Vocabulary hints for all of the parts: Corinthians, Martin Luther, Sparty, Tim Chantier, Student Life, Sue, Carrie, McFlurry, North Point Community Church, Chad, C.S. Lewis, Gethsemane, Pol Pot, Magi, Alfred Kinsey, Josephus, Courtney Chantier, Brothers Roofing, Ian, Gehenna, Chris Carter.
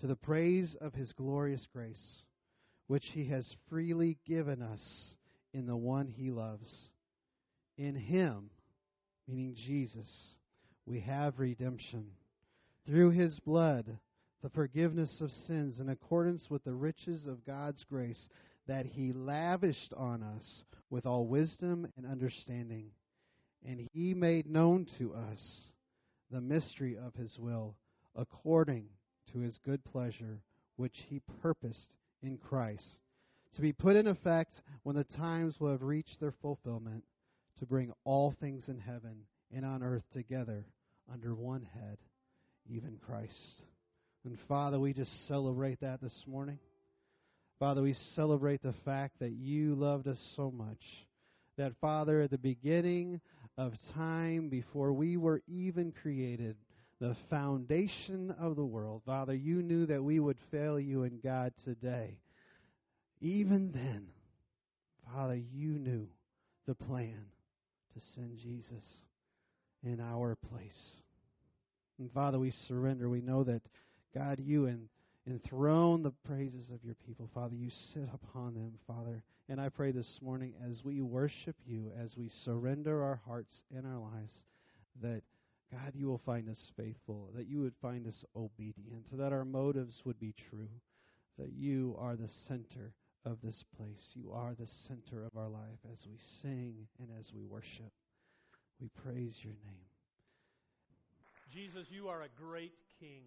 to the praise of his glorious grace, which he has freely given us in the one he loves. In him, meaning Jesus, we have redemption, through his blood, the forgiveness of sins in accordance with the riches of God's grace that he lavished on us with all wisdom and understanding. And he made known to us the mystery of his will, according to his good pleasure, which he purposed in Christ, to be put in effect when the times will have reached their fulfillment, to bring all things in heaven and on earth together under one head, even Christ. And Father, we just celebrate that this morning. Father, we celebrate the fact that you loved us so much. That, Father, at the beginning of time, before we were even created, the foundation of the world, Father, you knew that we would fail you in God today. Even then, Father, you knew the plan to send Jesus in our place. And Father, we surrender. We know that, God, you enthrone the praises of your people. Father, you sit upon them, Father. And I pray this morning as we worship you, as we surrender our hearts and our lives, that God, you will find us faithful, that you would find us obedient, that our motives would be true, that you are the center of this place. You are the center of our life as we sing and as we worship. We praise your name. Jesus, you are a great King,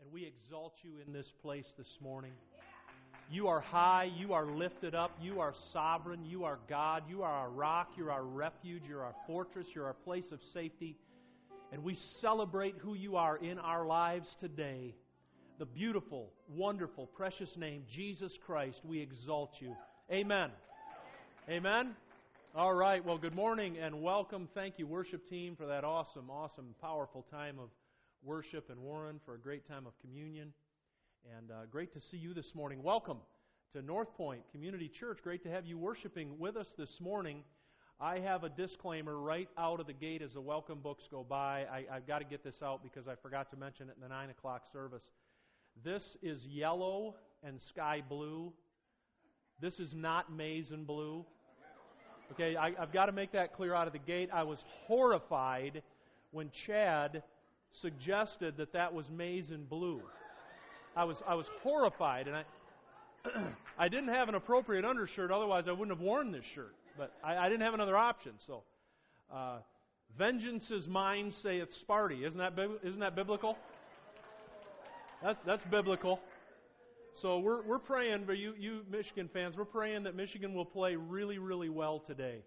and we exalt you in this place this morning. You are high, you are lifted up, you are sovereign, you are God, you are our rock, you're our refuge, you're our fortress, you're our place of safety. And we celebrate who you are in our lives today. The beautiful, wonderful, precious name, Jesus Christ, we exalt you. Amen. Amen. All right. Well, good morning and welcome. Thank you, worship team, for that awesome, awesome, powerful time of worship, and Warren for a great time of communion. And great to see you this morning. Welcome to North Point Community Church. Great to have you worshiping with us this morning. I have a disclaimer right out of the gate as the welcome books go by. I've got to get this out because I forgot to mention it in the 9 o'clock service. This is yellow and sky blue. This is not maize and blue. Okay, I've got to make that clear out of the gate. I was horrified when Chad suggested that was maize and blue. I was horrified, and I didn't have an appropriate undershirt, otherwise I wouldn't have worn this shirt. But I didn't have another option. So, vengeance is mine, saith Sparty. Isn't that biblical? That's biblical. So we're praying for you Michigan fans. We're praying that Michigan will play really, really well today.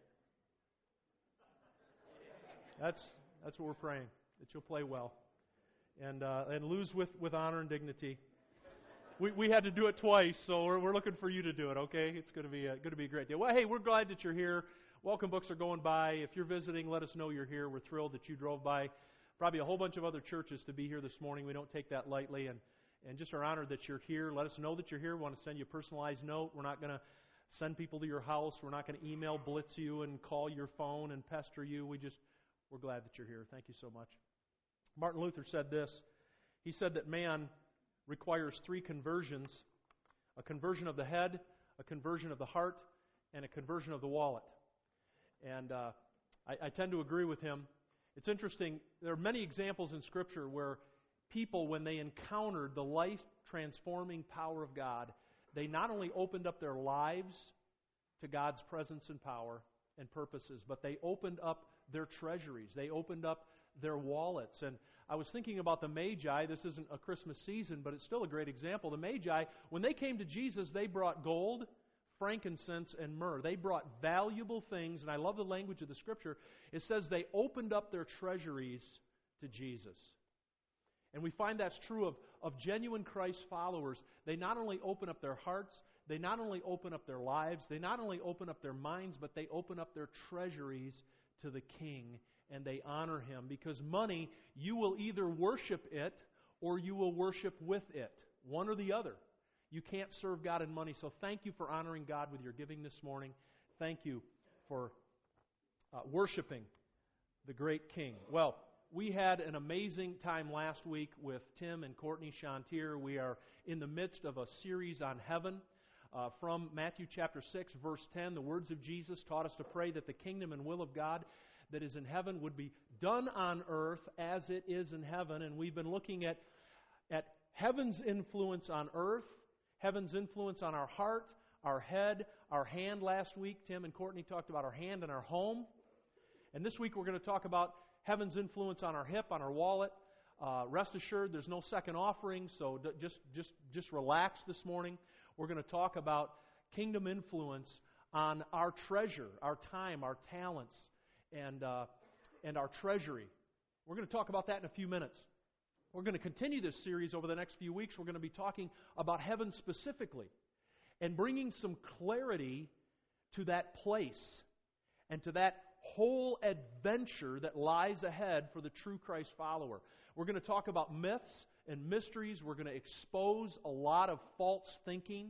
That's what we're praying, that you'll play well, and lose with honor and dignity. We had to do it twice, so we're looking for you to do it, okay? It's going to be a great day. Well, hey, we're glad that you're here. Welcome books are going by. If you're visiting, let us know you're here. We're thrilled that you drove by. Probably a whole bunch of other churches to be here this morning. We don't take that lightly, and just are honored that you're here. Let us know that you're here. We want to send you a personalized note. We're not going to send people to your house. We're not going to email blitz you and call your phone and pester you. We're glad that you're here. Thank you so much. Martin Luther said this. He said that man requires three conversions: a conversion of the head, a conversion of the heart, and a conversion of the wallet. And I tend to agree with him. It's interesting. There are many examples in Scripture where people, when they encountered the life-transforming power of God, they not only opened up their lives to God's presence and power and purposes, but they opened up their treasuries. They opened up their wallets. And I was thinking about the Magi. This isn't a Christmas season, but it's still a great example. The Magi, when they came to Jesus, they brought gold, frankincense, and myrrh. They brought valuable things, and I love the language of the Scripture. It says they opened up their treasuries to Jesus. And we find that's true of genuine Christ followers. They not only open up their hearts, they not only open up their lives, they not only open up their minds, but they open up their treasuries to the King, and they honor Him. Because money, you will either worship it or you will worship with it. One or the other. You can't serve God in money. So thank you for honoring God with your giving this morning. Thank you for worshiping the great King. Well, we had an amazing time last week with Tim and Courtney Chantier. We are in the midst of a series on heaven from Matthew chapter 6, verse 10. The words of Jesus taught us to pray that the kingdom and will of God that is in heaven would be done on earth as it is in heaven. And we've been looking at heaven's influence on earth, heaven's influence on our heart, our head, our hand. Last week, Tim and Courtney talked about our hand and our home. And this week we're going to talk about heaven's influence on our hip, on our wallet. Rest assured, there's no second offering, so just relax this morning. We're going to talk about kingdom influence on our treasure, our time, our talents, and our treasury. We're going to talk about that in a few minutes. We're going to continue this series over the next few weeks. We're going to be talking about heaven specifically and bringing some clarity to that place and to that whole adventure that lies ahead for the true Christ follower. We're going to talk about myths and mysteries. We're going to expose a lot of false thinking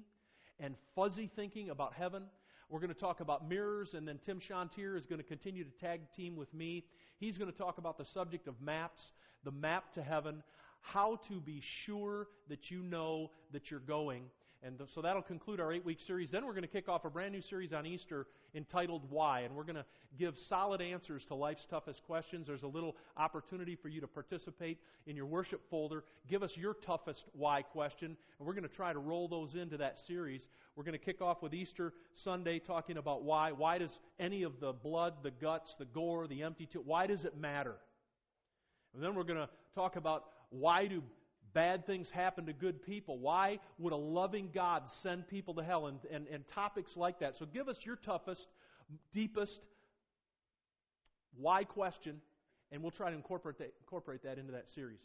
and fuzzy thinking about heaven. We're going to talk about mirrors, and then Tim Chantier is going to continue to tag team with me. He's going to talk about the subject of maps, the map to heaven, how to be sure that you know that you're going. And so that'll conclude our 8-week series. Then we're going to kick off a brand new series on Easter entitled Why, and we're going to give solid answers to life's toughest questions. There's a little opportunity for you to participate in your worship folder. Give us your toughest why question, and we're going to try to roll those into that series. We're going to kick off with Easter Sunday talking about why. Why does any of the blood, the guts, the gore, the empty tomb, why does it matter? And then we're going to talk about why do bad things happen to good people. Why would a loving God send people to hell? And topics like that. So give us your toughest, deepest why question, and we'll try to incorporate that into that series.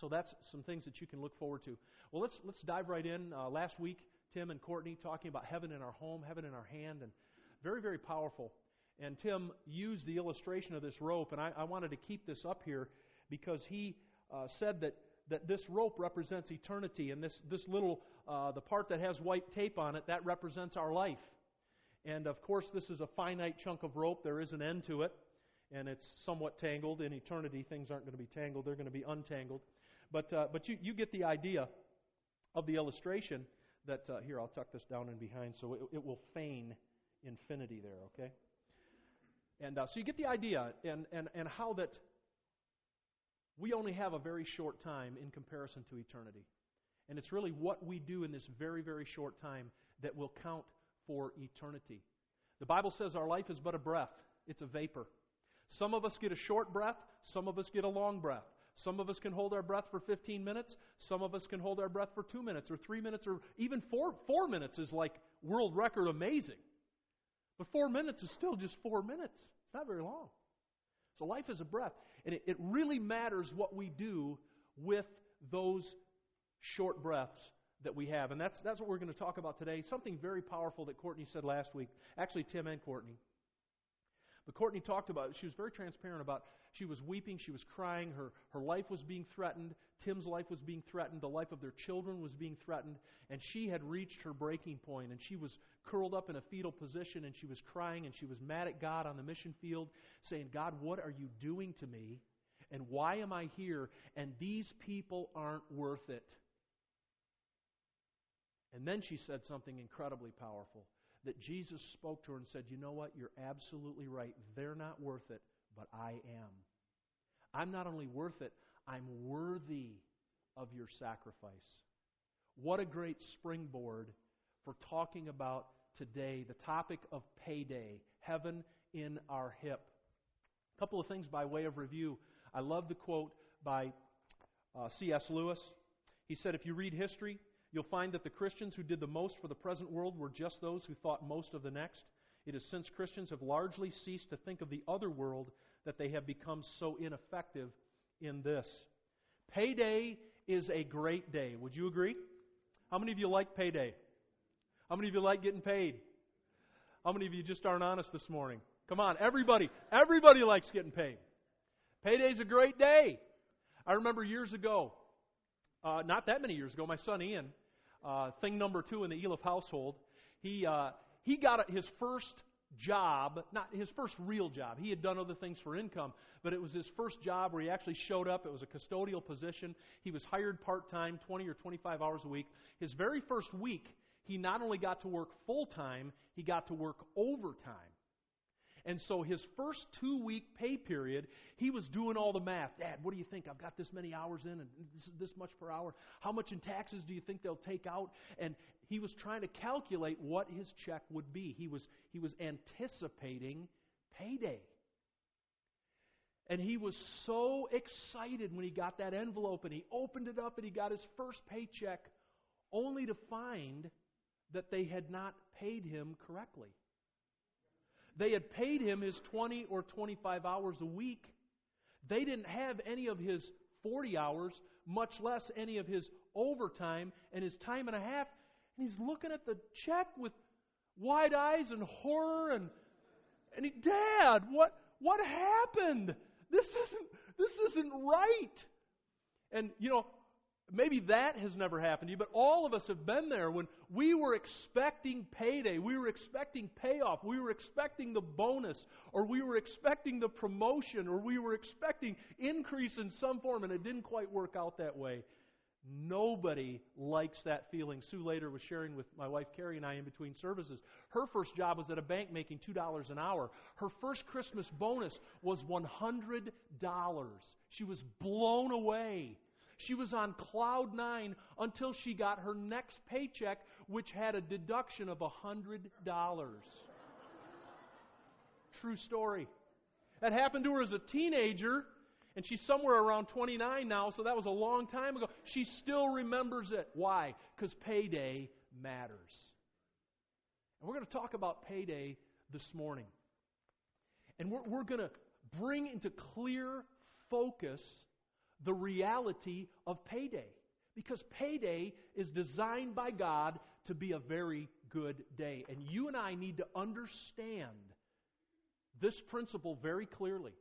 So that's some things that you can look forward to. Well, let's dive right in. Last week, Tim and Courtney talking about heaven in our home, heaven in our hand, and very, very powerful. And Tim used the illustration of this rope, and I wanted to keep this up here because he said that this rope represents eternity, and this little, the part that has white tape on it, that represents our life. And, of course, this is a finite chunk of rope. There is an end to it, and it's somewhat tangled. In eternity, things aren't going to be tangled. They're going to be untangled. But you get the idea of the illustration that, here, I'll tuck this down in behind so it will feign infinity there, okay? And so you get the idea and how that we only have a very short time in comparison to eternity. And it's really what we do in this very, very short time that will count for eternity. The Bible says our life is but a breath. It's a vapor. Some of us get a short breath. Some of us get a long breath. Some of us can hold our breath for 15 minutes. Some of us can hold our breath for 2 minutes or 3 minutes or even four minutes is like world record amazing. But 4 minutes is still just 4 minutes. It's not very long. So life is a breath, and it really matters what we do with those short breaths that we have. And that's what we're going to talk about today. Something very powerful that Courtney said last week. Actually, Tim and Courtney. But Courtney talked about, she was very transparent about, she was weeping, she was crying, her life was being threatened, Tim's life was being threatened, the life of their children was being threatened, and she had reached her breaking point, and she was curled up in a fetal position, and she was crying, and she was mad at God on the mission field, saying, God, what are you doing to me, and why am I here, and these people aren't worth it. And then she said something incredibly powerful, that Jesus spoke to her and said, you know what, you're absolutely right, they're not worth it, but I am. I'm not only worth it, I'm worthy of your sacrifice. What a great springboard for talking about today, the topic of payday, heaven in our hip. A couple of things by way of review. I love the quote by C.S. Lewis. He said, if you read history, you'll find that the Christians who did the most for the present world were just those who thought most of the next. It is since Christians have largely ceased to think of the other world that they have become so ineffective in this. Payday is a great day. Would you agree? How many of you like payday? How many of you like getting paid? How many of you just aren't honest this morning? Come on, everybody. Everybody likes getting paid. Payday's a great day. I remember years ago, not that many years ago, my son Ian, thing number two in the Eliff household, he got his first job, not his first real job. He had done other things for income, but it was his first job where he actually showed up. It was a custodial position. He was hired part-time, 20 or 25 hours a week. His very first week, he not only got to work full-time, he got to work overtime. And so his first 2-week pay period, he was doing all the math. Dad, what do you think? I've got this many hours in and this much per hour. How much in taxes do you think they'll take out? And he was trying to calculate what his check would be. He was anticipating payday. And he was so excited when he got that envelope and he opened it up and he got his first paycheck only to find that they had not paid him correctly. They had paid him his 20 or 25 hours a week. They didn't have any of his 40 hours, much less any of his overtime and his time and a half. And he's looking at the check with wide eyes and horror. And he, Dad, what happened? This isn't right. And, you know, maybe that has never happened to you, but all of us have been there when we were expecting payday, we were expecting payoff, we were expecting the bonus, or we were expecting the promotion, or we were expecting increase in some form, and it didn't quite work out that way. Nobody likes that feeling. Sue later was sharing with my wife Carrie and I in between services. Her first job was at a bank making $2 an hour. Her first Christmas bonus was $100. She was blown away. She was on cloud nine until she got her next paycheck, which had a deduction of $100. True story. That happened to her as a teenager, and she's somewhere around 29 now, so that was a long time ago. She still remembers it. Why? Because payday matters. And we're going to talk about payday this morning. And we're going to bring into clear focus the reality of payday. Because payday is designed by God to be a very good day. And you and I need to understand this principle very clearly.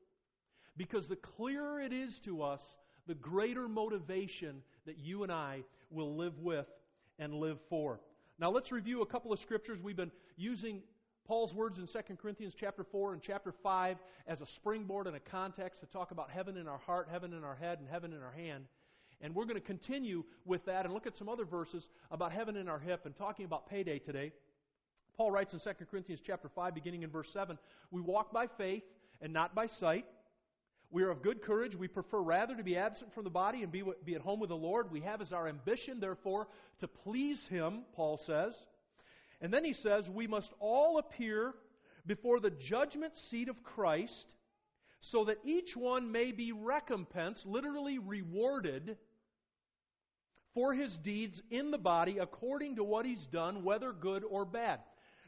Because the clearer it is to us, the greater motivation that you and I will live with and live for. Now let's review a couple of scriptures. We've been using Paul's words in 2 Corinthians chapter 4 and chapter 5 as a springboard and a context to talk about heaven in our heart, heaven in our head, and heaven in our hand. And we're going to continue with that and look at some other verses about heaven in our hip and talking about payday today. Paul writes in 2 Corinthians chapter 5, beginning in verse 7, "We walk by faith and not by sight. We are of good courage. We prefer rather to be absent from the body and be at home with the Lord. We have as our ambition, therefore, to please Him," Paul says. And then he says, "We must all appear before the judgment seat of Christ so that each one may be recompensed," literally rewarded, "for his deeds in the body according to what he's done, whether good or bad."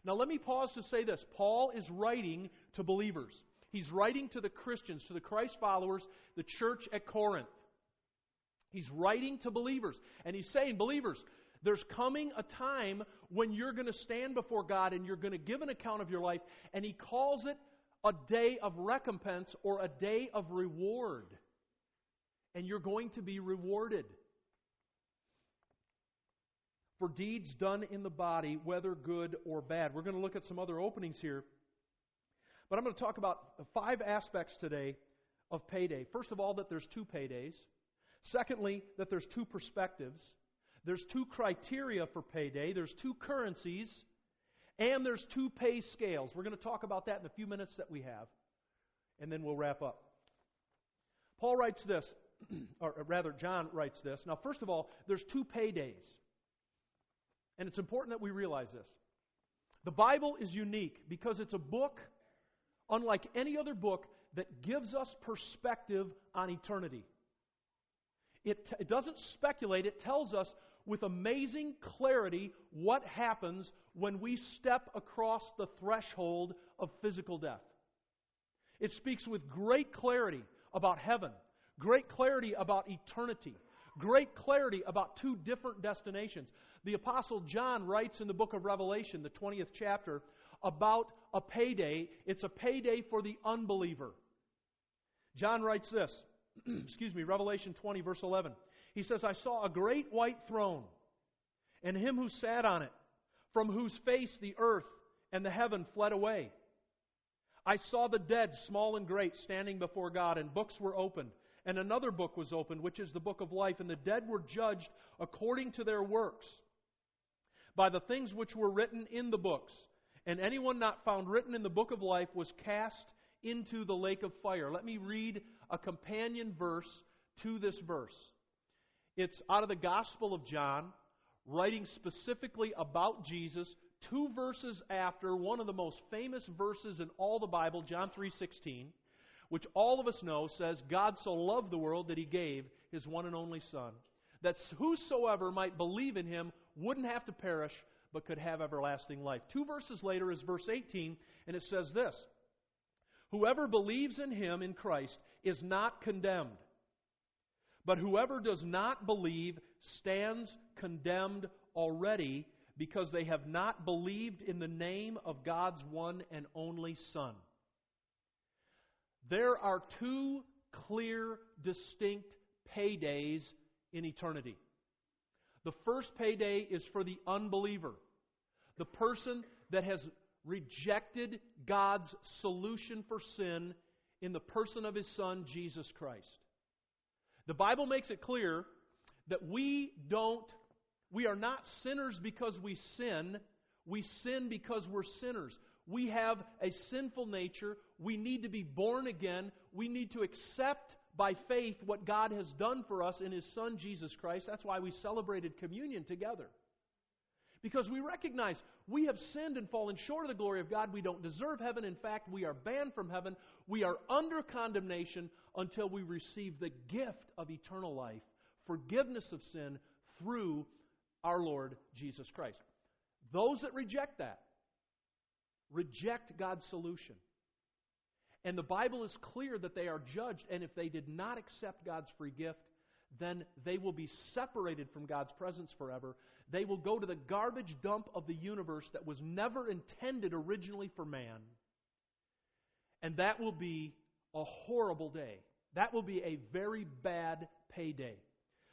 Now let me pause to say this. Paul is writing to believers. He's writing to the Christians, to the Christ followers, the church at Corinth. He's writing to believers. And he's saying, believers, there's coming a time when you're going to stand before God and you're going to give an account of your life. And he calls it a day of recompense or a day of reward. And you're going to be rewarded for deeds done in the body, whether good or bad. We're going to look at some other openings here. But I'm going to talk about 5 aspects today of payday. First of all, that there's 2 paydays. Secondly, that there's 2 perspectives. There's 2 criteria for payday. There's 2 currencies. And there's 2 pay scales. We're going to talk about that in the few minutes that we have. And then we'll wrap up. Paul writes this, or rather John writes this. Now, first of all, there's 2 paydays. And it's important that we realize this. The Bible is unique because it's a book, unlike any other book, that gives us perspective on eternity. It doesn't speculate. It tells us with amazing clarity what happens when we step across the threshold of physical death. It speaks with great clarity about heaven, Great clarity about eternity. Great clarity about two different destinations. The Apostle John writes in the book of Revelation, the 20th chapter, about a payday. It's a payday for the unbeliever. John writes this, excuse me, Revelation 20, verse 11. He says, I saw a great white throne, and him who sat on it, from whose face the earth and the heaven fled away. I saw the dead, small and great, standing before God, and books were opened. And another book was opened, which is the book of life. And the dead were judged according to their works by the things which were written in the books. And anyone not found written in the book of life was cast into the lake of fire. Let me read a companion verse to this verse. It's out of the Gospel of John, writing specifically about Jesus, two verses after one of the most famous verses in all the Bible, John 3:16, which all of us know says, God so loved the world that He gave His one and only Son, that whosoever might believe in Him wouldn't have to perish, but could have everlasting life. Two verses later is verse 18, and it says this, whoever believes in Him, in Christ, is not condemned, but whoever does not believe stands condemned already, because they have not believed in the name of God's one and only Son. There are two clear, distinct paydays in eternity. The first payday is for the unbeliever, the person that has rejected God's solution for sin in the person of His Son, Jesus Christ. The Bible makes it clear that we are not sinners because we sin. We sin because we're sinners. We have a sinful nature. We need to be born again. We need to accept by faith what God has done for us in His Son, Jesus Christ. That's why we celebrated communion together. Because we recognize we have sinned and fallen short of the glory of God. We don't deserve heaven. In fact, we are banned from heaven. We are under condemnation until we receive the gift of eternal life, forgiveness of sin through our Lord Jesus Christ. Those that reject that reject God's solution. And the Bible is clear that they are judged, and if they did not accept God's free gift, then they will be separated from God's presence forever. They will go to the garbage dump of the universe that was never intended originally for man. And that will be a horrible day. That will be a very bad payday.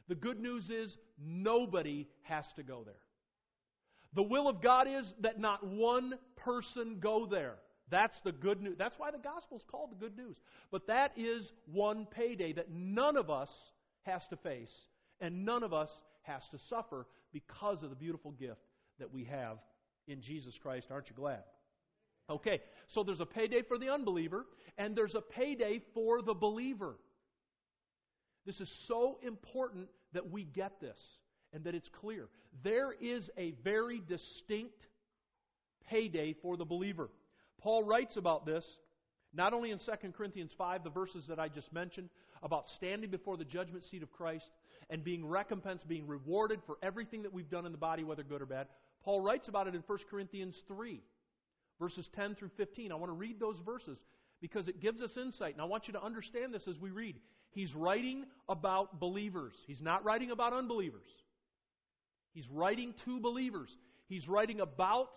The good news is nobody has to go there. The will of God is that not one person go there. That's the good news. That's why the gospel is called the good news. But that is one payday that none of us has to face, and none of us has to suffer because of the beautiful gift that we have in Jesus Christ. Aren't you glad? Okay, so there's a payday for the unbeliever, and there's a payday for the believer. This is so important that we get this and that it's clear. There is a very distinct payday for the believer. Paul writes about this not only in 2 Corinthians 5, the verses that I just mentioned, about standing before the judgment seat of Christ and being recompensed, being rewarded for everything that we've done in the body, whether good or bad. Paul writes about it in 1 Corinthians 3, verses 10 through 15. I want to read those verses because it gives us insight, and I want you to understand this as we read. He's writing about believers. He's not writing about unbelievers. He's writing to believers. He's writing about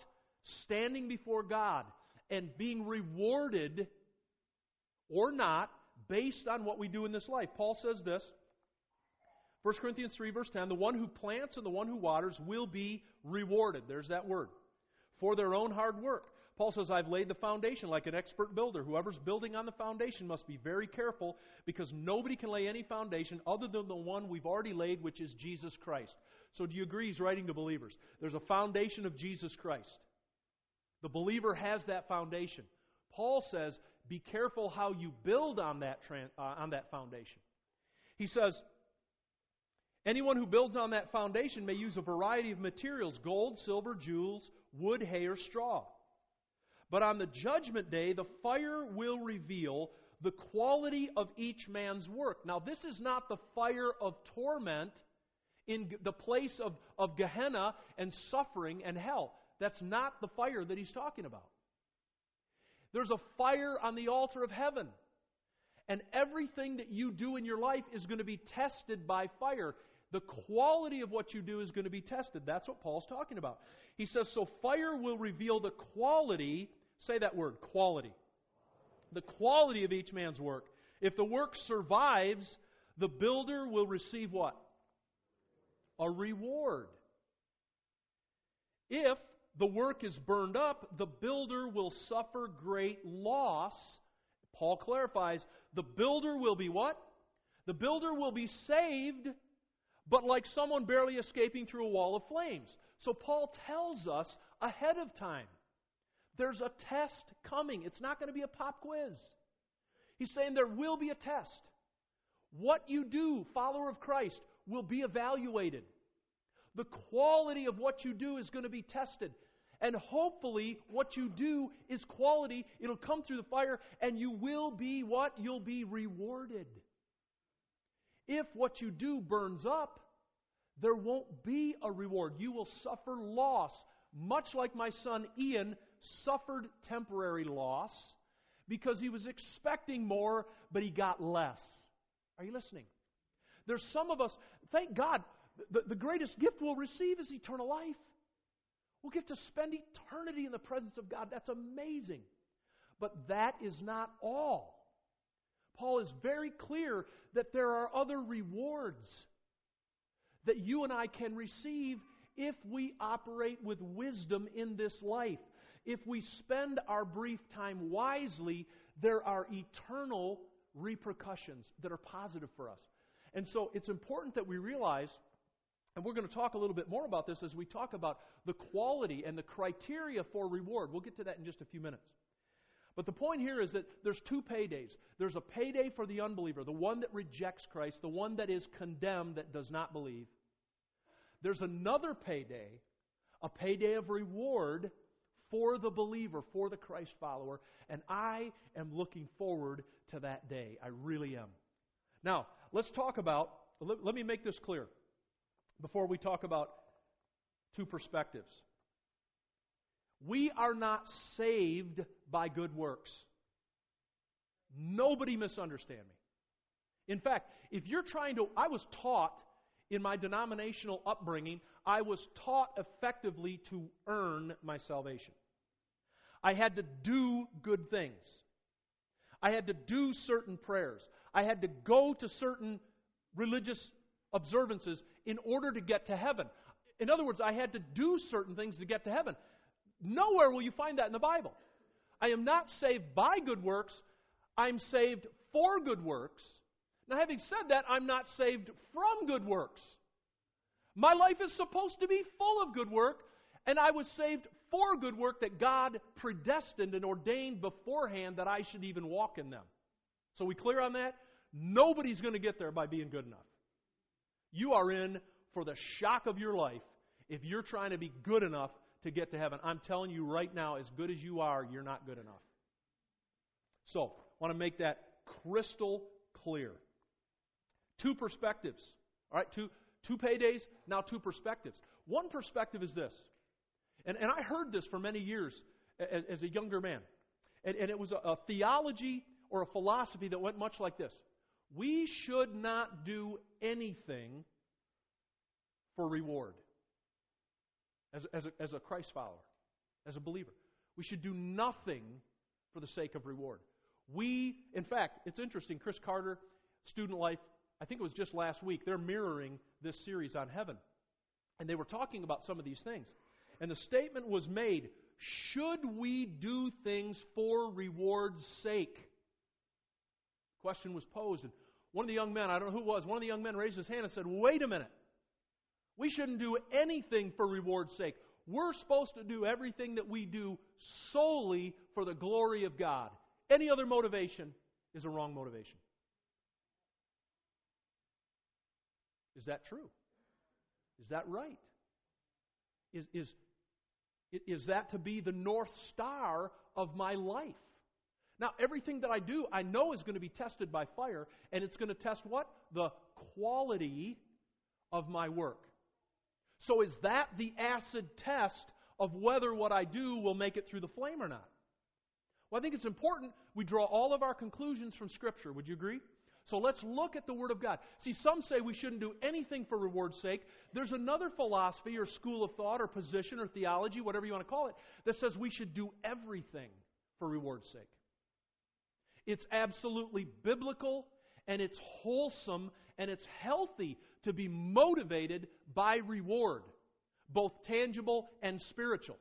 standing before God and being rewarded or not based on what we do in this life. Paul says this, 1 Corinthians 3, verse 10, the one who plants and the one who waters will be rewarded. There's that word. For their own hard work. Paul says, I've laid the foundation like an expert builder. Whoever's building on the foundation must be very careful, because nobody can lay any foundation other than the one we've already laid, which is Jesus Christ. So do you agree he's writing to believers? There's a foundation of Jesus Christ. The believer has that foundation. Paul says, be careful how you build on that foundation. He says, anyone who builds on that foundation may use a variety of materials, gold, silver, jewels, wood, hay, or straw. But on the judgment day, the fire will reveal the quality of each man's work. Now, this is not the fire of torment in the place of Gehenna and suffering and hell. That's not the fire that he's talking about. There's a fire on the altar of heaven. And everything that you do in your life is going to be tested by fire. The quality of what you do is going to be tested. That's what Paul's talking about. He says, so fire will reveal the quality, say that word, quality. The quality of each man's work. If the work survives, the builder will receive what? A reward. If the work is burned up, the builder will suffer great loss. Paul clarifies, the builder will be what? The builder will be saved, but like someone barely escaping through a wall of flames. So Paul tells us ahead of time, there's a test coming. It's not going to be a pop quiz. He's saying there will be a test. What you do, follower of Christ, will be evaluated. The quality of what you do is going to be tested. And hopefully what you do is quality. It'll come through the fire and you will be what? You'll be rewarded. If what you do burns up, there won't be a reward. You will suffer loss. Much like my son Ian suffered temporary loss because he was expecting more, but he got less. Are you listening? There's some of us, thank God, the greatest gift we'll receive is eternal life. We'll get to spend eternity in the presence of God. That's amazing. But that is not all. Paul is very clear that there are other rewards that you and I can receive if we operate with wisdom in this life. If we spend our brief time wisely, there are eternal repercussions that are positive for us. And so it's important that we realize, and we're going to talk a little bit more about this as we talk about the quality and the criteria for reward. We'll get to that in just a few minutes. But the point here is that there's two paydays. There's a payday for the unbeliever, the one that rejects Christ, the one that is condemned, that does not believe. There's another payday, a payday of reward for the believer, for the Christ follower. And I am looking forward to that day. I really am. Now, let's talk about, let me make this clear before we talk about two perspectives. We are not saved by good works. Nobody misunderstand me. In fact, if you're trying to, I was taught in my denominational upbringing, I was taught effectively to earn my salvation. I had to do good things. I had to do certain prayers. I had to go to certain religious observances in order to get to heaven. In other words, I had to do certain things to get to heaven. Nowhere will you find that in the Bible. I am not saved by good works. I'm saved for good works. Now, having said that, I'm not saved from good works. My life is supposed to be full of good work, and I was saved for good work that God predestined and ordained beforehand that I should even walk in them. So we clear on that? Nobody's going to get there by being good enough. You are in for the shock of your life if you're trying to be good enough to get to heaven. I'm telling you right now, as good as you are, you're not good enough. So, I want to make that crystal clear. Two perspectives. All right, two paydays, now two perspectives. One perspective is this. And I heard this for many years as a younger man. And it was a theology or a philosophy that went much like this. We should not do anything for reward as a Christ follower, as a believer. We should do nothing for the sake of reward. In fact, it's interesting, Chris Carter, Student Life, I think it was just last week, they're mirroring this series on heaven. And they were talking about some of these things. And the statement was made, should we do things for reward's sake? Question was posed, and one of the young men, I don't know who it was, one of the young men raised his hand and said, wait a minute, we shouldn't do anything for reward's sake. We're supposed to do everything that we do solely for the glory of God. Any other motivation is a wrong motivation. Is that true? Is that right? Is that to be the North Star of my life? Now, everything that I do, I know is going to be tested by fire, and it's going to test what? The quality of my work. So is that the acid test of whether what I do will make it through the flame or not? Well, I think it's important we draw all of our conclusions from Scripture. Would you agree? So let's look at the Word of God. See, some say we shouldn't do anything for reward's sake. There's another philosophy or school of thought or position or theology, whatever you want to call it, that says we should do everything for reward's sake. It's absolutely biblical, and it's wholesome, and it's healthy to be motivated by reward, both tangible and spiritual.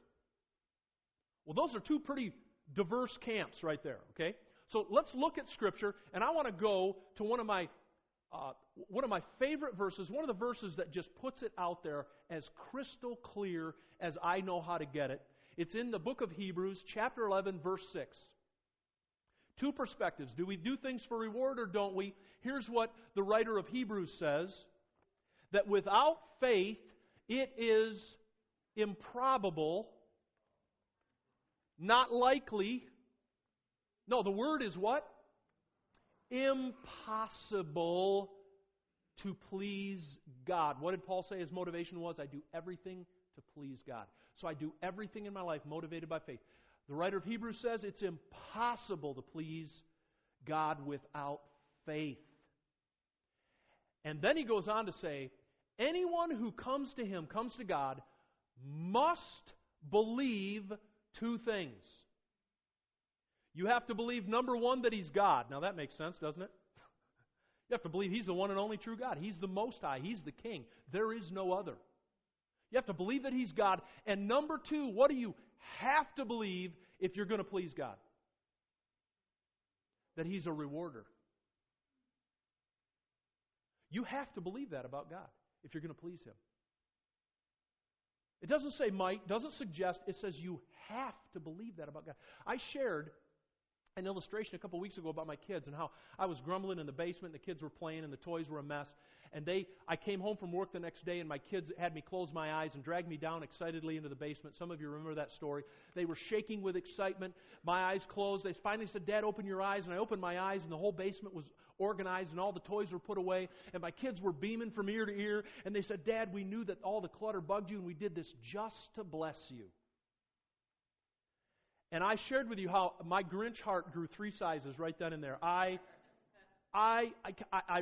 Well, those are two pretty diverse camps right there, okay? So let's look at Scripture, and I want to go to one of my favorite verses, one of the verses that just puts it out there as crystal clear as I know how to get it. It's in the book of Hebrews, chapter 11, verse 6. Two perspectives. Do we do things for reward or don't we? Here's what the writer of Hebrews says, that without faith it is improbable, not likely. No, the word is what? Impossible to please God. What did Paul say his motivation was? I do everything to please God. So I do everything in my life motivated by faith. The writer of Hebrews says it's impossible to please God without faith. And then he goes on to say, anyone who comes to Him, comes to God, must believe two things. You have to believe, number one, that He's God. Now that makes sense, doesn't it? You have to believe He's the one and only true God. He's the Most High. He's the King. There is no other. You have to believe that He's God. And number two, what do you have to believe if you're going to please God? That He's a rewarder. You have to believe that about God if you're going to please Him. It doesn't say might, doesn't suggest, it says you have to believe that about God. I shared an illustration a couple weeks ago about my kids and how I was grumbling in the basement, and the kids were playing, and the toys were a mess. And I came home from work the next day, and my kids had me close my eyes and dragged me down excitedly into the basement. Some of you remember that story. They were shaking with excitement, my eyes closed. They finally said, "Dad, open your eyes." And I opened my eyes, and the whole basement was organized, and all the toys were put away. And my kids were beaming from ear to ear. And they said, "Dad, we knew that all the clutter bugged you, and we did this just to bless you." And I shared with you how my Grinch heart grew 3 sizes right then and there. I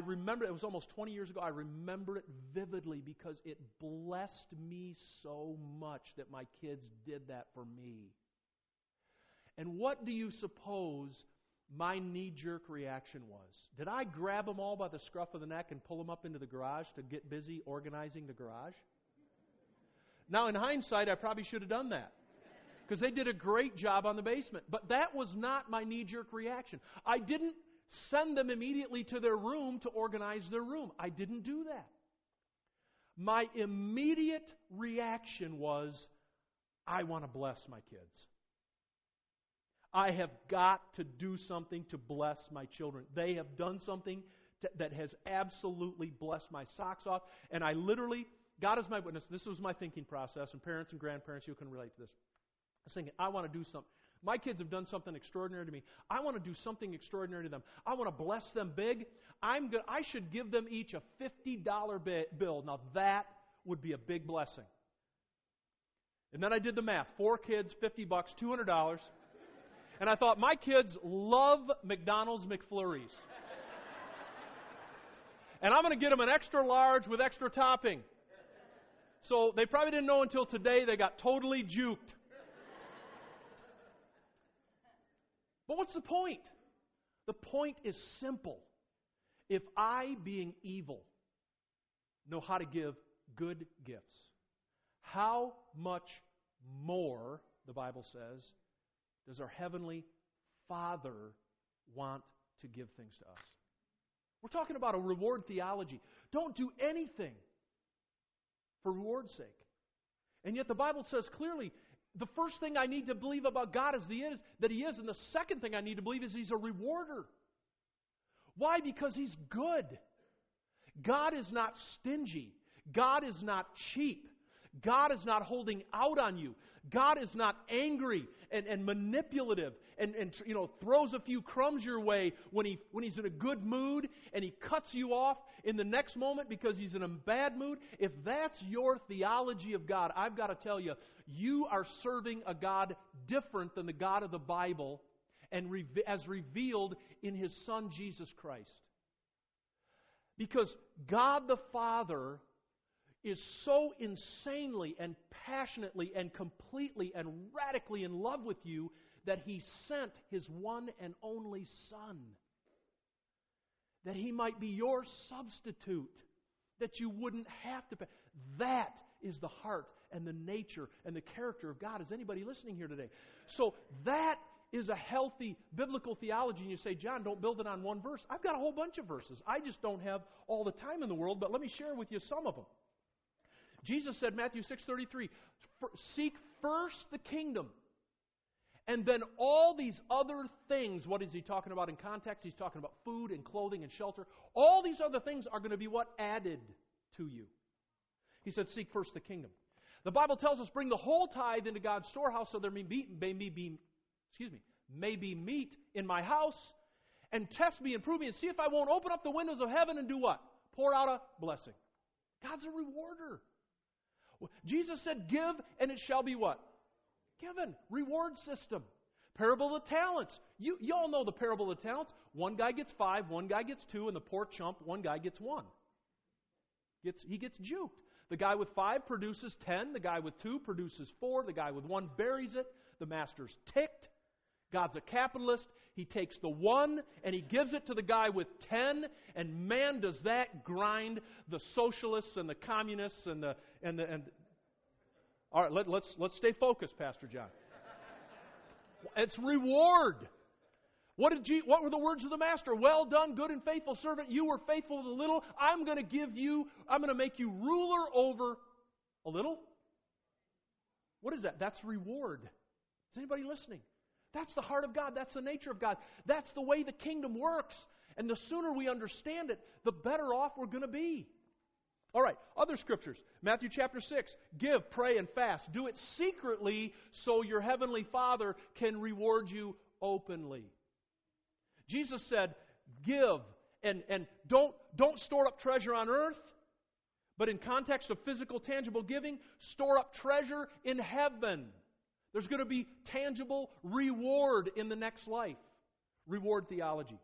remember, it was almost 20 years ago, I remember it vividly because it blessed me so much that my kids did that for me. And what do you suppose my knee-jerk reaction was? Did I grab them all by the scruff of the neck and pull them up into the garage to get busy organizing the garage? Now, in hindsight, I probably should have done that, because they did a great job on the basement. But that was not my knee-jerk reaction. I didn't send them immediately to their room to organize their room. I didn't do that. My immediate reaction was, I want to bless my kids. I have got to do something to bless my children. They have done something that has absolutely blessed my socks off. And I literally, God is my witness, this was my thinking process, and parents and grandparents, you can relate to this. I was thinking, I want to do something. My kids have done something extraordinary to me. I want to do something extraordinary to them. I want to bless them big. I should give them each a $50 bill. Now that would be a big blessing. And then I did the math. 4 kids, $50, $200. And I thought, my kids love McDonald's McFlurries. And I'm going to get them an extra large with extra topping. So they probably didn't know until today they got totally juked. But what's the point? The point is simple. If I, being evil, know how to give good gifts, how much more, the Bible says, does our Heavenly Father want to give things to us? We're talking about a reward theology. Don't do anything for reward's sake. And yet the Bible says clearly, the first thing I need to believe about God is that He is, and the second thing I need to believe is He's a rewarder. Why? Because He's good. God is not stingy. God is not cheap. God is not holding out on you. God is not angry and manipulative and throws a few crumbs your way when He's in a good mood, and He cuts you off in the next moment because He's in a bad mood. If that's your theology of God, I've got to tell you, you are serving a God different than the God of the Bible, and as revealed in His Son, Jesus Christ. Because God the Father is so insanely and passionately and completely and radically in love with you that He sent His one and only Son, that He might be your substitute, that you wouldn't have to pay. That is the heart and the nature and the character of God. Is anybody listening here today? So that is a healthy biblical theology. And you say, John, don't build it on one verse. I've got a whole bunch of verses. I just don't have all the time in the world, but let me share with you some of them. Jesus said, Matthew 6:33, seek first the kingdom, and then all these other things. What is He talking about in context? He's talking about food and clothing and shelter. All these other things are going to be what? Added to you. He said, seek first the kingdom. The Bible tells us, bring the whole tithe into God's storehouse so there may be meat in my house, and test me and prove me and see if I won't open up the windows of heaven and do what? Pour out a blessing. God's a rewarder. Jesus said, give and it shall be what? Given. Reward system. Parable of the talents. You all know the parable of the talents. One guy gets 5, one guy gets 2, and the poor chump, one guy gets 1. He gets juked. The guy with 5 produces 10. The guy with 2 produces 4. The guy with 1 buries it. The master's ticked. God's a capitalist. He takes the 1 and He gives it to the guy with 10. And man, does that grind the socialists and the communists and all right, let's stay focused, Pastor John. It's reward. What were the words of the master? Well done, good and faithful servant. You were faithful with a little. I'm going to make you ruler over a little. What is that? That's reward. Is anybody listening? That's the heart of God. That's the nature of God. That's the way the kingdom works. And the sooner we understand it, the better off we're going to be. All right, other scriptures. Matthew chapter 6, give, pray, and fast. Do it secretly so your heavenly Father can reward you openly. Jesus said, give, and don't store up treasure on earth, but in context of physical, tangible giving, store up treasure in heaven. There's going to be tangible reward in the next life. Reward theology.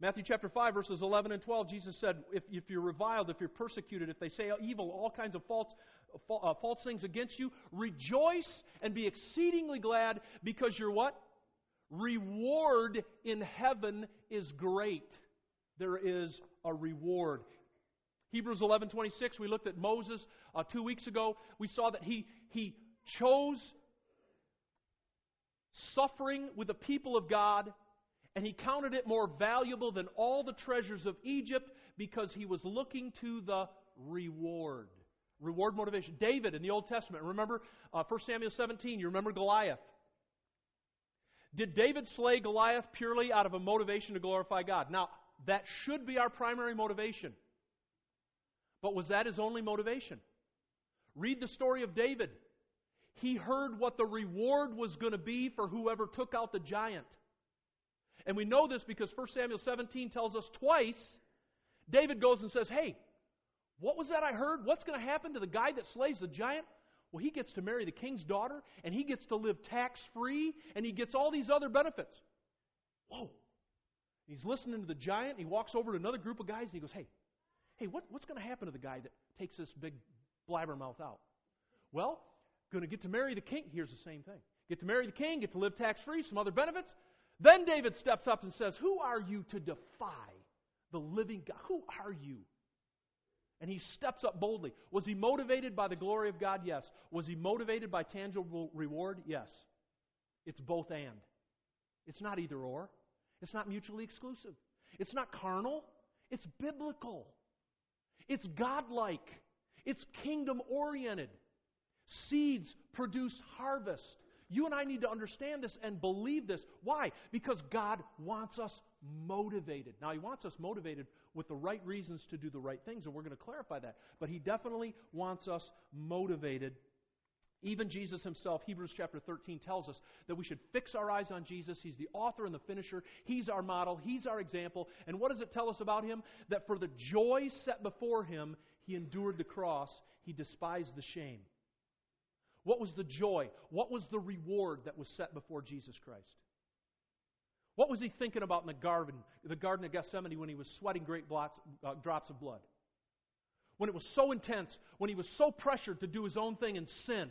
Matthew chapter 5, verses 11 and 12, Jesus said, if you're reviled, if you're persecuted, if they say evil, all kinds of false things against you, rejoice and be exceedingly glad, because your what? Reward in heaven is great. There is a reward. Hebrews 11:26, we looked at Moses 2 weeks ago. We saw that he chose suffering with the people of God, and he counted it more valuable than all the treasures of Egypt because he was looking to the reward. Reward motivation. David in the Old Testament. Remember 1 Samuel 17. You remember Goliath. Did David slay Goliath purely out of a motivation to glorify God? Now, that should be our primary motivation. But was that his only motivation? Read the story of David. He heard what the reward was going to be for whoever took out the giant. And we know this because 1 Samuel 17 tells us twice, David goes and says, hey, what was that I heard? What's going to happen to the guy that slays the giant? Well, he gets to marry the king's daughter, and he gets to live tax-free, and he gets all these other benefits. Whoa. He's listening to the giant, and he walks over to another group of guys, and he goes, hey, what's going to happen to the guy that takes this big blabbermouth out? Well, going to get to marry the king. Here's the same thing. Get to marry the king, get to live tax-free, some other benefits. Then David steps up and says, who are you to defy the living God? Who are you? And he steps up boldly. Was he motivated by the glory of God? Yes. Was he motivated by tangible reward? Yes. It's both and. It's not either or. It's not mutually exclusive. It's not carnal. It's biblical. It's godlike. It's kingdom-oriented. Seeds produce harvest. You and I need to understand this and believe this. Why? Because God wants us motivated. Now, He wants us motivated with the right reasons to do the right things, and we're going to clarify that. But He definitely wants us motivated. Even Jesus Himself, Hebrews chapter 13, tells us that we should fix our eyes on Jesus. He's the author and the finisher. He's our model. He's our example. And what does it tell us about Him? That for the joy set before Him, He endured the cross. He despised the shame. What was the joy? What was the reward that was set before Jesus Christ? What was he thinking about in the Garden of Gethsemane when he was sweating great drops of blood? When it was so intense, when he was so pressured to do his own thing and sin,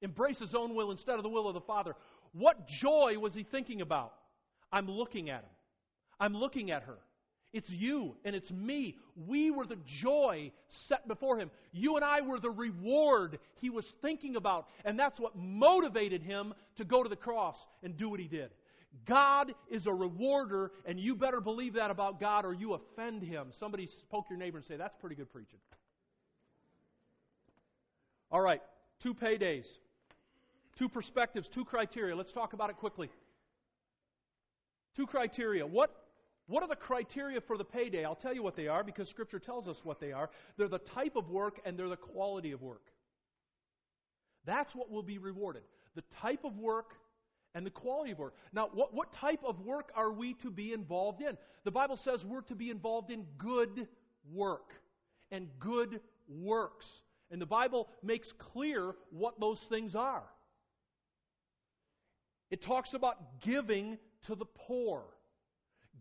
embrace his own will instead of the will of the Father, what joy was he thinking about? I'm looking at him. I'm looking at her. It's you and it's me. We were the joy set before him. You and I were the reward he was thinking about. And that's what motivated him to go to the cross and do what he did. God is a rewarder, and you better believe that about God or you offend him. Somebody poke your neighbor and say, that's pretty good preaching. All right, 2 paydays, 2 perspectives, 2 criteria. Let's talk about it quickly. 2 criteria. What are the criteria for the payday? I'll tell you what they are because Scripture tells us what they are. They're the type of work and they're the quality of work. That's what will be rewarded. The type of work and the quality of work. Now, what type of work are we to be involved in? The Bible says we're to be involved in good work and good works. And the Bible makes clear what those things are. It talks about giving to the poor.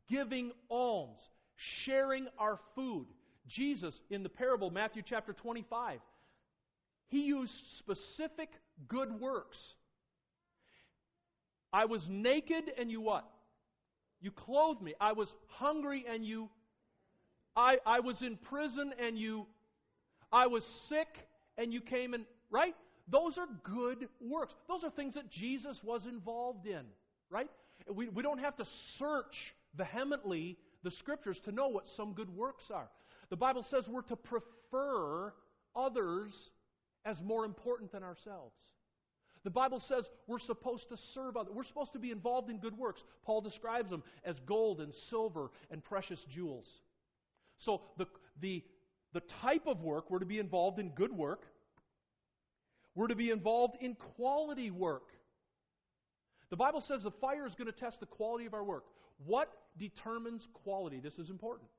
Giving alms, sharing our food. Jesus, in the parable, Matthew chapter 25, he used specific good works. I was naked and you what? You clothed me. I was hungry and you... I was in prison and you... I was sick and you came and... Right? Those are good works. Those are things that Jesus was involved in. Right? We don't have to search vehemently the Scriptures to know what some good works are. The Bible says we're to prefer others as more important than ourselves. The Bible says we're supposed to serve others. We're supposed to be involved in good works. Paul describes them as gold and silver and precious jewels. So the type of work, we're to be involved in good work. We're to be involved in quality work. The Bible says the fire is going to test the quality of our work. What determines quality? This is important.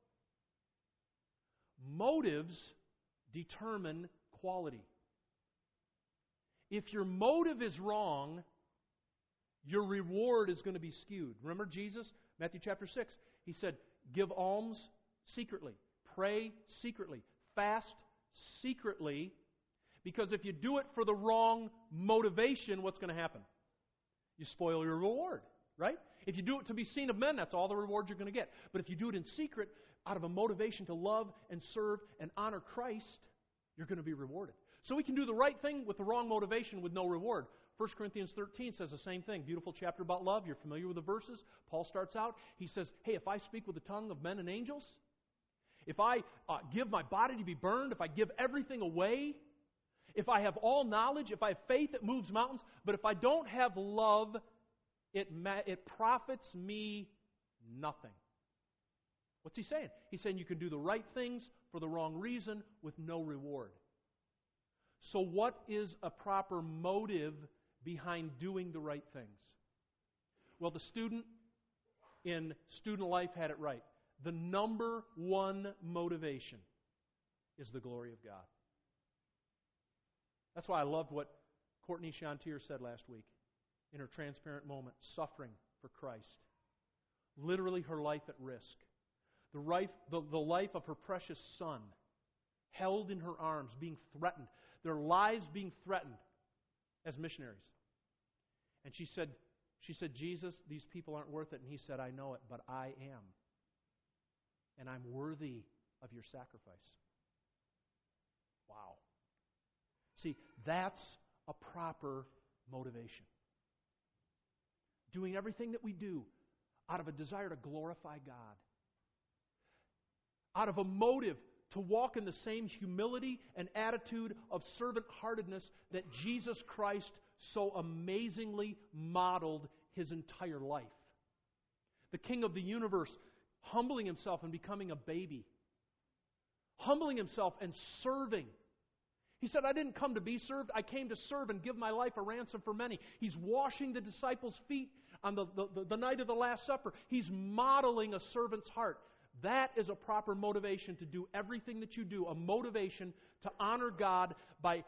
Motives determine quality. If your motive is wrong, your reward is going to be skewed. Remember Jesus, Matthew chapter 6, he said, give alms secretly, pray secretly, fast secretly, because if you do it for the wrong motivation, what's going to happen? You spoil your reward, right? If you do it to be seen of men, that's all the reward you're going to get. But if you do it in secret, out of a motivation to love and serve and honor Christ, you're going to be rewarded. So we can do the right thing with the wrong motivation with no reward. 1 Corinthians 13 says the same thing. Beautiful chapter about love. You're familiar with the verses. Paul starts out. He says, hey, if I speak with the tongue of men and angels, if I give my body to be burned, if I give everything away, if I have all knowledge, if I have faith, it moves mountains. But if I don't have love, it profits me nothing. What's he saying? He's saying you can do the right things for the wrong reason with no reward. So what is a proper motive behind doing the right things? Well, the student in Student Life had it right. The number one motivation is the glory of God. That's why I loved what Courtney Chantier said last week in her transparent moment, suffering for Christ. Literally her life at risk. The life of her precious son held in her arms, being threatened. Their lives being threatened as missionaries. And she said, Jesus, these people aren't worth it. And he said, I know it, but I am. And I'm worthy of your sacrifice. Wow. See, that's a proper motivation. Doing everything that we do out of a desire to glorify God. Out of a motive to walk in the same humility and attitude of servant-heartedness that Jesus Christ so amazingly modeled his entire life. The King of the universe humbling himself and becoming a baby. Humbling himself and serving. He said, I didn't come to be served. I came to serve and give my life a ransom for many. He's washing the disciples' feet on the night of the Last Supper. He's modeling a servant's heart. That is a proper motivation to do everything that you do, a motivation to honor God by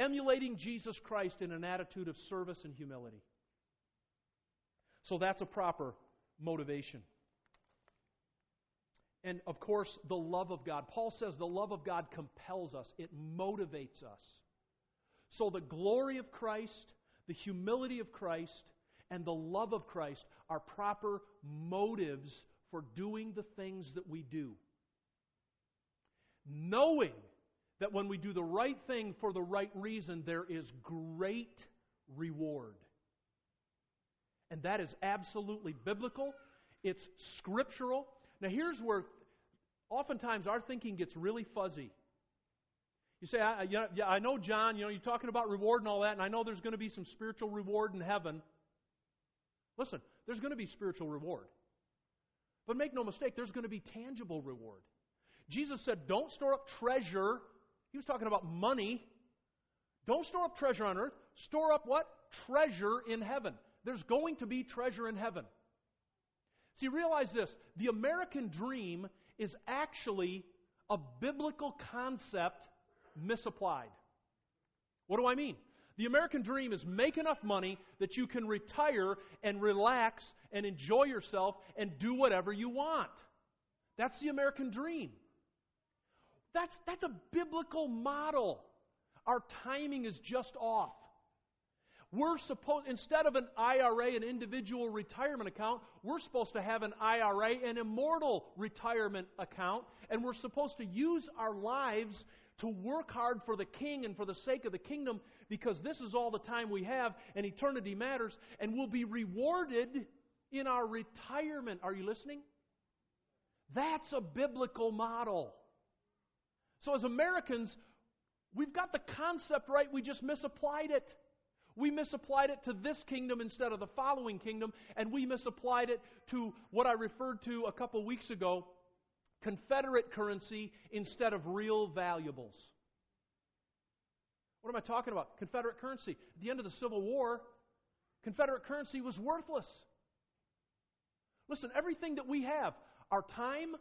emulating Jesus Christ in an attitude of service and humility. So that's a proper motivation. And of course, the love of God. Paul says the love of God compels us. It motivates us. So the glory of Christ, the humility of Christ, and the love of Christ are proper motives for doing the things that we do. Knowing that when we do the right thing for the right reason, there is great reward. And that is absolutely biblical. It's scriptural. Now here's where oftentimes our thinking gets really fuzzy. You say, I know, John, you're talking about reward and all that, and I know there's going to be some spiritual reward in heaven. Listen, there's going to be spiritual reward. But make no mistake, there's going to be tangible reward. Jesus said, don't store up treasure. He was talking about money. Don't store up treasure on earth. Store up what? Treasure in heaven. There's going to be treasure in heaven. See, realize this. The American dream is actually a biblical concept misapplied. What do I mean? The American dream is make enough money that you can retire and relax and enjoy yourself and do whatever you want. That's the American dream. That's a biblical model. Our timing is just off. We're supposed, instead of an IRA, an individual retirement account, we're supposed to have an IRA, an immortal retirement account, and we're supposed to use our lives to work hard for the King and for the sake of the kingdom, because this is all the time we have, and eternity matters, and we'll be rewarded in our retirement. Are you listening? That's a biblical model. So as Americans, we've got the concept right, we just misapplied it. We misapplied it to this kingdom instead of the following kingdom, and we misapplied it to what I referred to a couple weeks ago, Confederate currency instead of real valuables. What am I talking about? Confederate currency. At the end of the Civil War, Confederate currency was worthless. Listen, everything that we have, our time,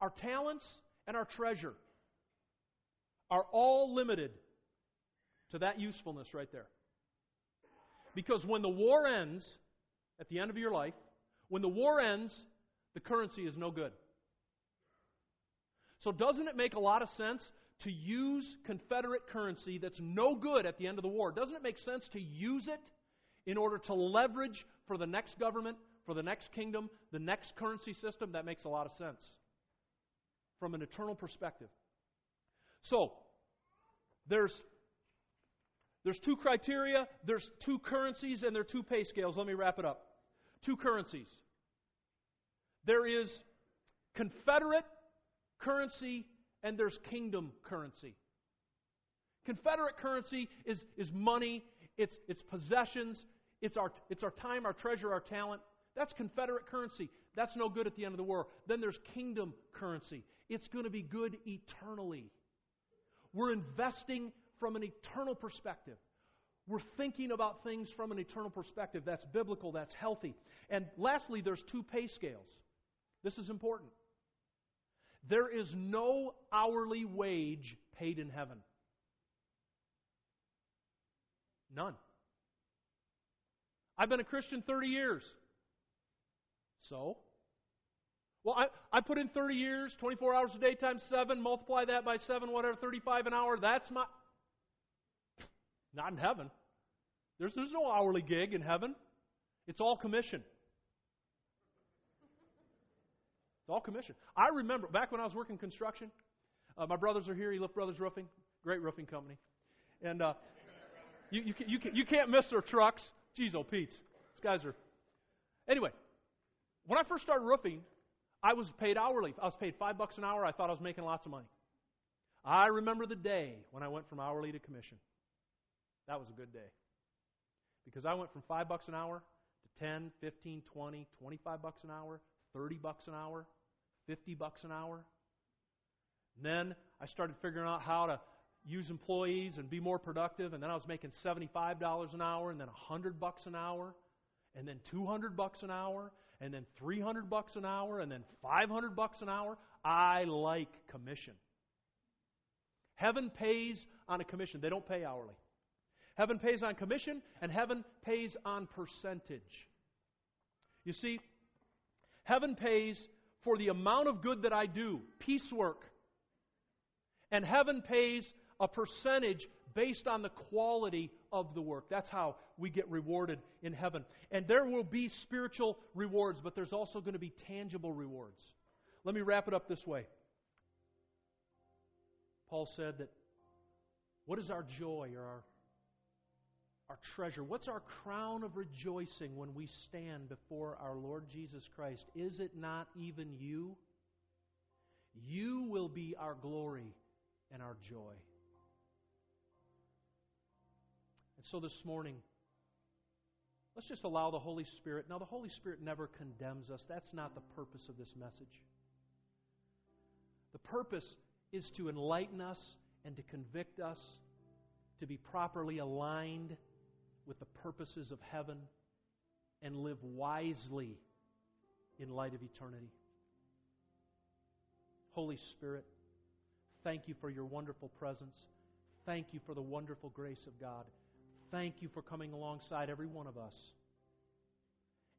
our talents, and our treasure are all limited to that usefulness right there. Because when the war ends, at the end of your life, when the war ends, the currency is no good. So doesn't it make a lot of sense to use Confederate currency that's no good at the end of the war? Doesn't it make sense to use it in order to leverage for the next government, for the next kingdom, the next currency system? That makes a lot of sense from an eternal perspective. So there's two criteria, there's two currencies, and there are two pay scales. Let me wrap it up. Two currencies. There is Confederate currency and there's kingdom currency. Confederate currency is money, it's possessions, it's our time, our treasure, our talent. That's Confederate currency. That's no good at the end of the war. Then there's kingdom currency. It's going to be good eternally. We're investing from an eternal perspective. We're thinking about things from an eternal perspective. That's biblical. That's healthy. And lastly, there's two pay scales. This is important. There is no hourly wage paid in heaven. None. I've been a Christian 30 years. So? Well, I put in 30 years, 24 hours a day times 7, multiply that by 7, whatever, 35 an hour. That's not in heaven. There's no hourly gig in heaven. It's all commission. It's all commission. I remember back when I was working construction, my brothers are here. He left Brothers Roofing, great roofing company. And you can't miss their trucks. Jeez, oh, Pete's. These guys are... Anyway, when I first started roofing, I was paid hourly. I was paid $5 an hour. I thought I was making lots of money. I remember the day when I went from hourly to commission. That was a good day. Because I went from $5 an hour to 10, 15, 20, $25 an hour, $30 an hour, $50 an hour. And then I started figuring out how to use employees and be more productive, and then I was making $75 an hour, and then $100 an hour, and then $200 an hour, and then $300 an hour, and then $500 an hour. I like commission. Heaven pays on a commission. They don't pay hourly. Heaven pays on commission, and heaven pays on percentage. You see, heaven pays for the amount of good that I do, piecework. And heaven pays a percentage based on the quality of the work. That's how we get rewarded in heaven. And there will be spiritual rewards, but there's also going to be tangible rewards. Let me wrap it up this way. Paul said that, what is our joy or our treasure? What's our crown of rejoicing when we stand before our Lord Jesus Christ? Is it not even you? You will be our glory and our joy. And so this morning, let's just allow the Holy Spirit. Now, the Holy Spirit never condemns us. That's not the purpose of this message. The purpose is to enlighten us and to convict us, to be properly aligned with the purposes of heaven and live wisely in light of eternity. Holy Spirit, thank you for your wonderful presence. Thank you for the wonderful grace of God. Thank you for coming alongside every one of us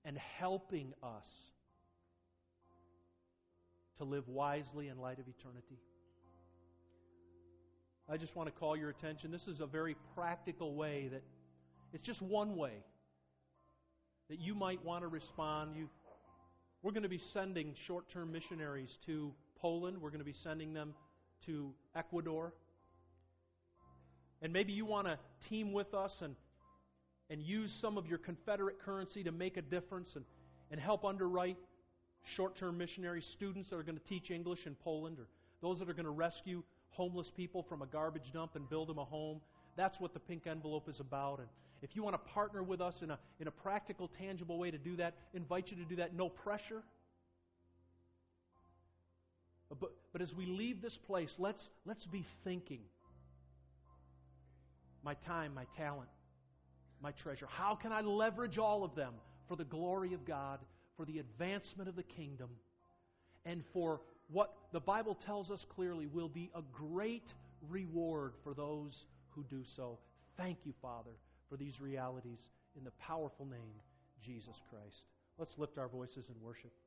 and helping us to live wisely in light of eternity. I just want to call your attention. This is a very practical way that it's just one way that you might want to respond. We're going to be sending short-term missionaries to Poland. We're going to be sending them to Ecuador. And maybe you want to team with us and use some of your Confederate currency to make a difference and help underwrite short-term missionary students that are going to teach English in Poland, or those that are going to rescue homeless people from a garbage dump and build them a home. That's what the pink envelope is about. And if you want to partner with us in a practical, tangible way to do that, invite you to do that. No pressure. But as we leave this place, let's be thinking, my time, my talent, my treasure. How can I leverage all of them for the glory of God, for the advancement of the kingdom, and for what the Bible tells us clearly will be a great reward for those who do so. Thank you, Father, for these realities in the powerful name, Jesus Christ. Let's lift our voices in worship.